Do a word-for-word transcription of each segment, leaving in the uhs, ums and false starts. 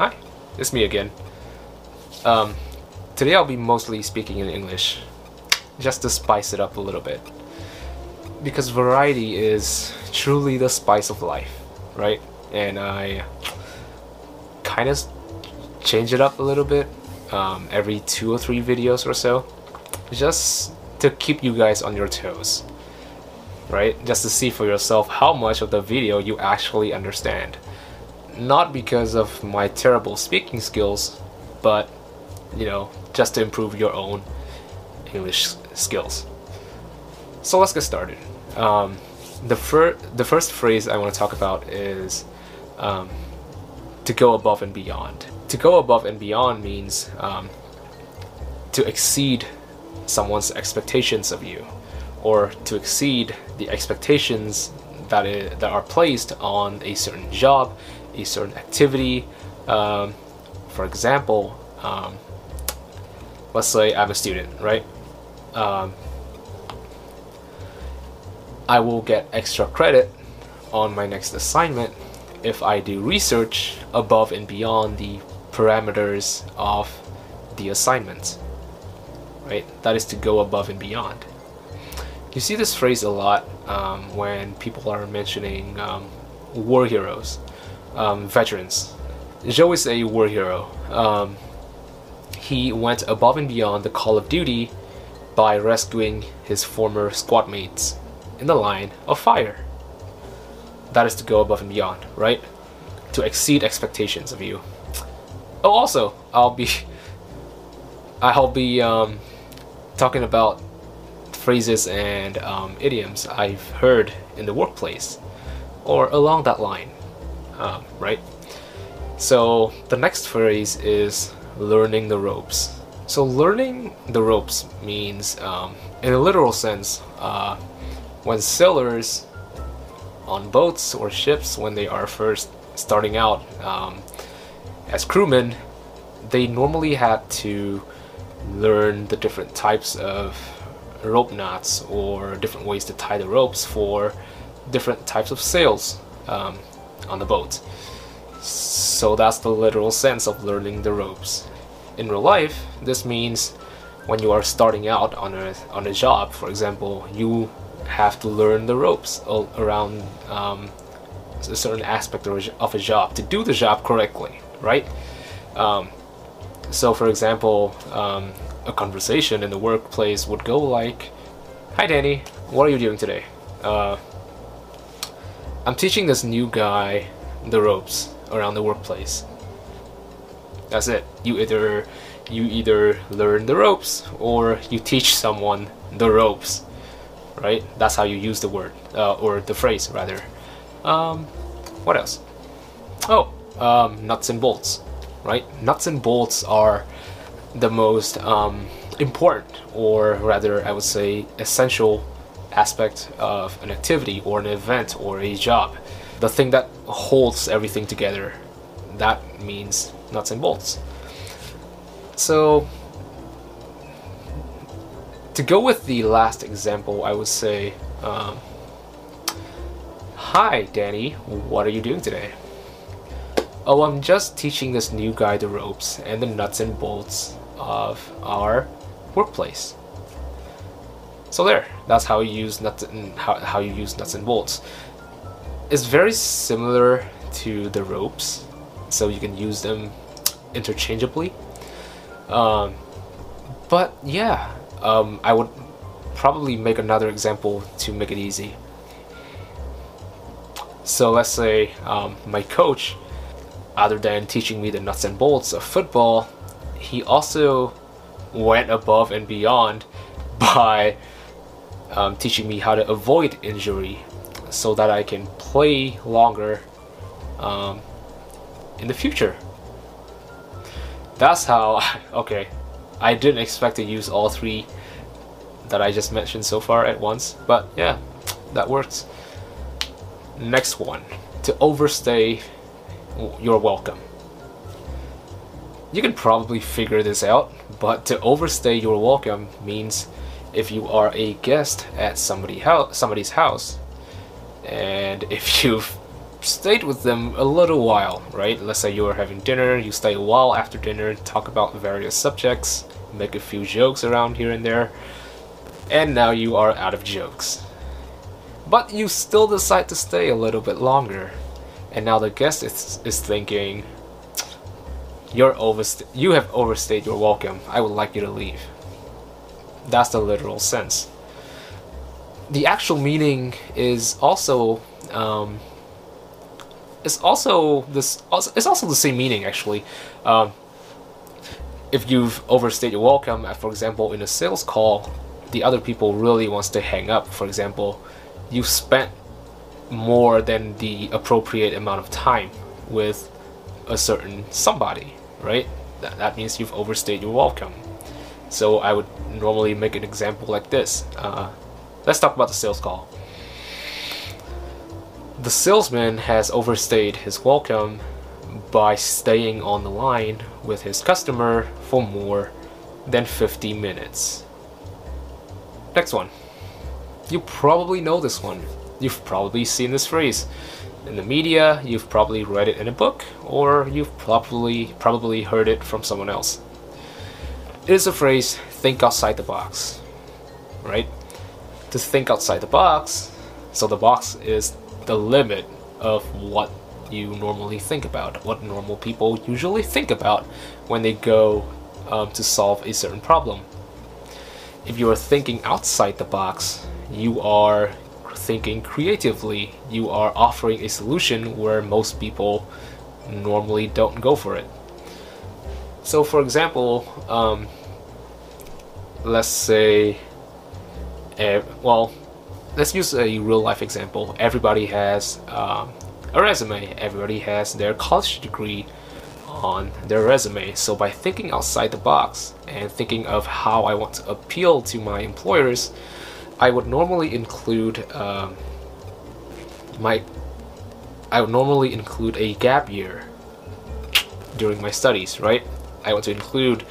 Hi, it's me again. Um, today I'll be mostly speaking in English, just to spice it up a little bit. Because variety is truly the spice of life, right? And I kind of change it up a little bit um, every two or three videos or so, just to keep you guys on your toes, right? Just to see for yourself how much of the video you actually understand. Not because of my terrible speaking skills, but, you know, just to improve your own English skills. So let's get started. Um, the, fir the first phrase I want to talk about is um, to go above and beyond. To go above and beyond means um, to exceed someone's expectations of you, or to exceed the expectations that, is, that are placed on a certain job, a certain activity. Um, for example, um, let's say I'm a student, right? Um, I will get extra credit on my next assignment if I do research above and beyond the parameters of the assignment, right? That is to go above and beyond. You see this phrase a lot um, when people are mentioning um, war heroes. Um, veterans. Joe is a war hero. Um, he went above and beyond the call of duty by rescuing his former squad mates in the line of fire. That is to go above and beyond, right? To exceed expectations of you. Oh, also, I'll be, I'll be um, talking about phrases and um, idioms I've heard in the workplace or along that line. Um, right? So the next phrase is learning the ropes. So learning the ropes means, um, in a literal sense, uh, when sailors on boats or ships, when they are first starting out um, as crewmen, they normally had to learn the different types of rope knots or different ways to tie the ropes for different types of sails. Um, on the boat. So that's the literal sense of learning the ropes. In real life, this means when you are starting out on a, on a job, for example, you have to learn the ropes around um, a certain aspect of a job to do the job correctly, right? Um, so for example, um, a conversation in the workplace would go like, "Hi Danny, what are you doing today? Uh, I'm teaching this new guy the ropes around the workplace." That's it. You either you either learn the ropes or you teach someone the ropes, right? That's how you use the word uh, or the phrase rather. Um, what else? Oh, um, nuts and bolts, right? Nuts and bolts are the most um, important, or rather, I would say, essential aspect of an activity or an event or a job. The thing that holds everything together, that means nuts and bolts. So to go with the last example, I would say, um, "Hi Danny, what are you doing today?" "Oh, I'm just teaching this new guy the ropes and the nuts and bolts of our workplace." So there, that's how you use nuts and how, how you use nuts and bolts. It's very similar to the ropes, so you can use them interchangeably. Um, but yeah, um, I would probably make another example to make it easy. So let's say um, my coach, other than teaching me the nuts and bolts of football, he also went above and beyond by Um, teaching me how to avoid injury so that I can play longer um, in the future. That's how, okay, I didn't expect to use all three that I just mentioned so far at once, but yeah, that works. Next one, to overstay your welcome. You can probably figure this out, but to overstay your welcome means if you are a guest at somebody house, somebody's house, and if you've stayed with them a little while, right? Let's say you were having dinner, you stay a while after dinner, talk about various subjects, make a few jokes around here and there, and now you are out of jokes. But you still decide to stay a little bit longer, and now the guest is, is thinking, You're overst- you have overstayed your welcome, I would like you to leave. That's the literal sense. The actual meaning is also um, it's also this it's also the same meaning actually. Um, if you've overstayed your welcome, for example, in a sales call, the other people really wants to hang up. For example, you spent more than the appropriate amount of time with a certain somebody, right? That, that means you've overstayed your welcome. So I would normally make an example like this. Uh, Let's talk about the sales call. The salesman has overstayed his welcome by staying on the line with his customer for more than fifty minutes. Next one. You probably know this one. You've probably seen this phrase in the media, you've probably read it in a book, or you've probably probably heard it from someone else. It is a phrase, think outside the box, right? To think outside the box, so the box is the limit of what you normally think about, what normal people usually think about when they go um, to solve a certain problem. If you are thinking outside the box, you are thinking creatively, you are offering a solution where most people normally don't go for it. So for example, um, let's say Uh, well, let's use a real-life example. Everybody has um, a resume. Everybody has their college degree on their resume. So by thinking outside the box and thinking of how I want to appeal to my employers, I would normally include um, my. I would normally include a gap year during my studies, right? I want to include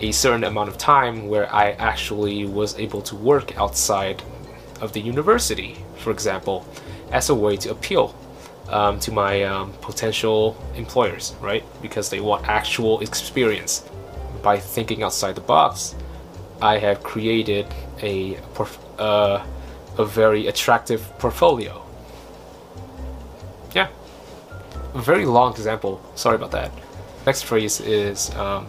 a certain amount of time where I actually was able to work outside of the university, for example, as a way to appeal um, to my um, potential employers, right? Because they want actual experience. By thinking outside the box, I have created a uh, a very attractive portfolio. Yeah, a very long example. Sorry about that. Next phrase is Um,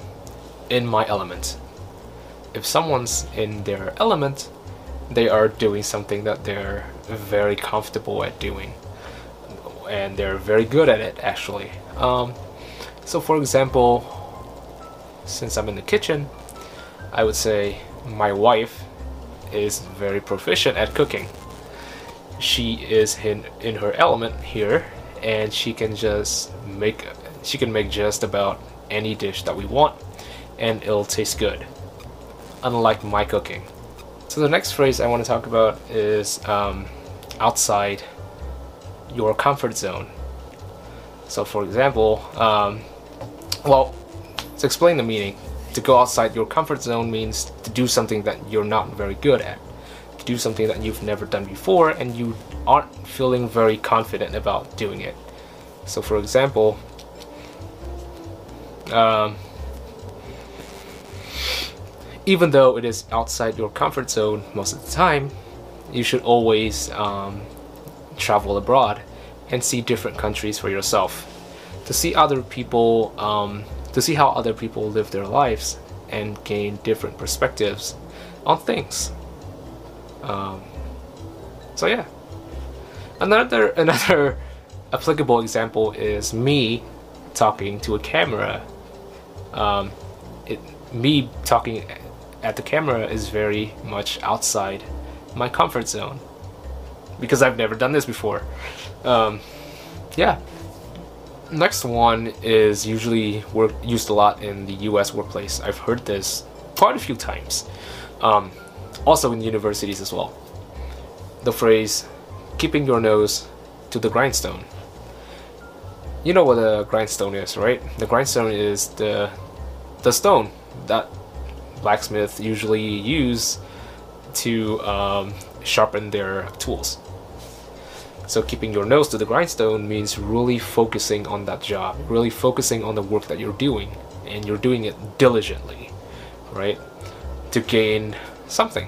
in my element. If someone's in their element, they are doing something that they're very comfortable at doing, and they're very good at it actually. Um, so for example, since I'm in the kitchen, I would say my wife is very proficient at cooking. She is in, in her element here, and she can just make she can make just about any dish that we want, and it'll taste good, unlike my cooking. So the next phrase I want to talk about is um, outside your comfort zone. So for example, um, well, to explain the meaning, to go outside your comfort zone means to do something that you're not very good at, to do something that you've never done before and you aren't feeling very confident about doing it. So for example, um, even though it is outside your comfort zone most of the time, you should always um, travel abroad and see different countries for yourself, to see other people, um, to see how other people live their lives and gain different perspectives on things. Um, so yeah, another another applicable example is me talking to a camera. Um, it, me talking at the camera is very much outside my comfort zone because I've never done this before. Um, yeah. Next one is usually work, used a lot in the U S workplace. I've heard this quite a few times. Um, also in universities as well. The phrase, keeping your nose to the grindstone. You know what a grindstone is, right? The grindstone is the the stone that blacksmiths usually use to um, sharpen their tools. So keeping your nose to the grindstone means really focusing on that job, really focusing on the work that you're doing, and you're doing it diligently, right, to gain something.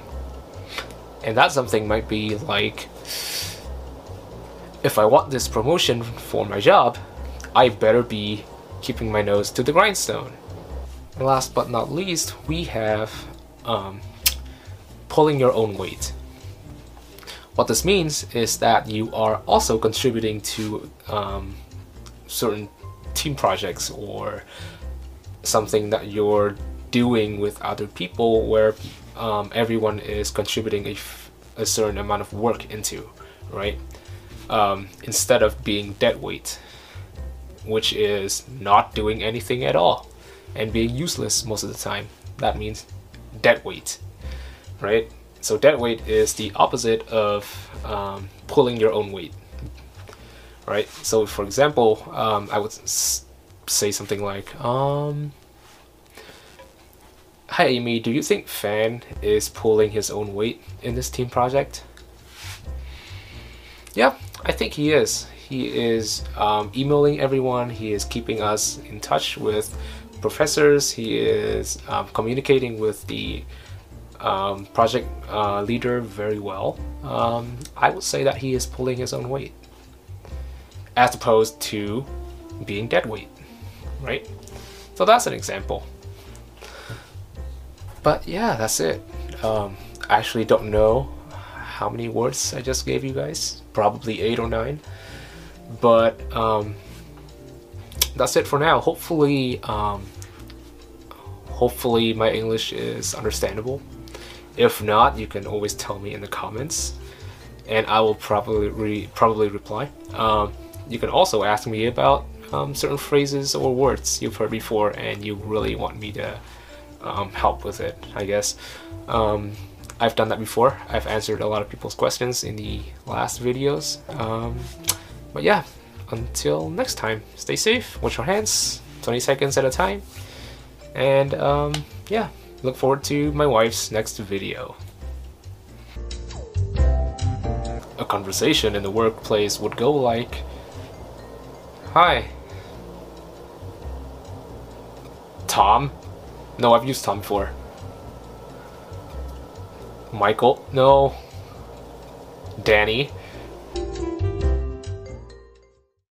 And that something might be like, if I want this promotion for my job, I better be keeping my nose to the grindstone. And last but not least, we have um, pulling your own weight. What this means is that you are also contributing to um, certain team projects or something that you're doing with other people, where um, everyone is contributing a, f a certain amount of work into, right? Um, instead of being deadweight, which is not doing anything at all and being useless most of the time. That means deadweight, right? So deadweight is the opposite of um, pulling your own weight, right? So for example, um, I would s say something like, um, "Hi Amy, do you think Fan is pulling his own weight in this team project?" Yeah, I think he is. He is um, emailing everyone, he is keeping us in touch with professors, he is um, communicating with the Um, project uh, leader very well. um, I would say that he is pulling his own weight as opposed to being deadweight, right? So that's an example. But yeah, that's it. um, I actually don't know how many words I just gave you guys, probably eight or nine, but um, that's it for now. Hopefully um, hopefully my English is understandable. If not, you can always tell me in the comments, and I will probably re probably reply. Um, you can also ask me about um, certain phrases or words you've heard before and you really want me to um, help with it, I guess. Um, I've done that before. I've answered a lot of people's questions in the last videos. Um, but yeah, until next time, stay safe, wash your hands, twenty seconds at a time, and um, yeah. Look forward to my wife's next video. A conversation in the workplace would go like, "Hi, Tom?" No, I've used Tom before. "Michael?" No. "Danny?"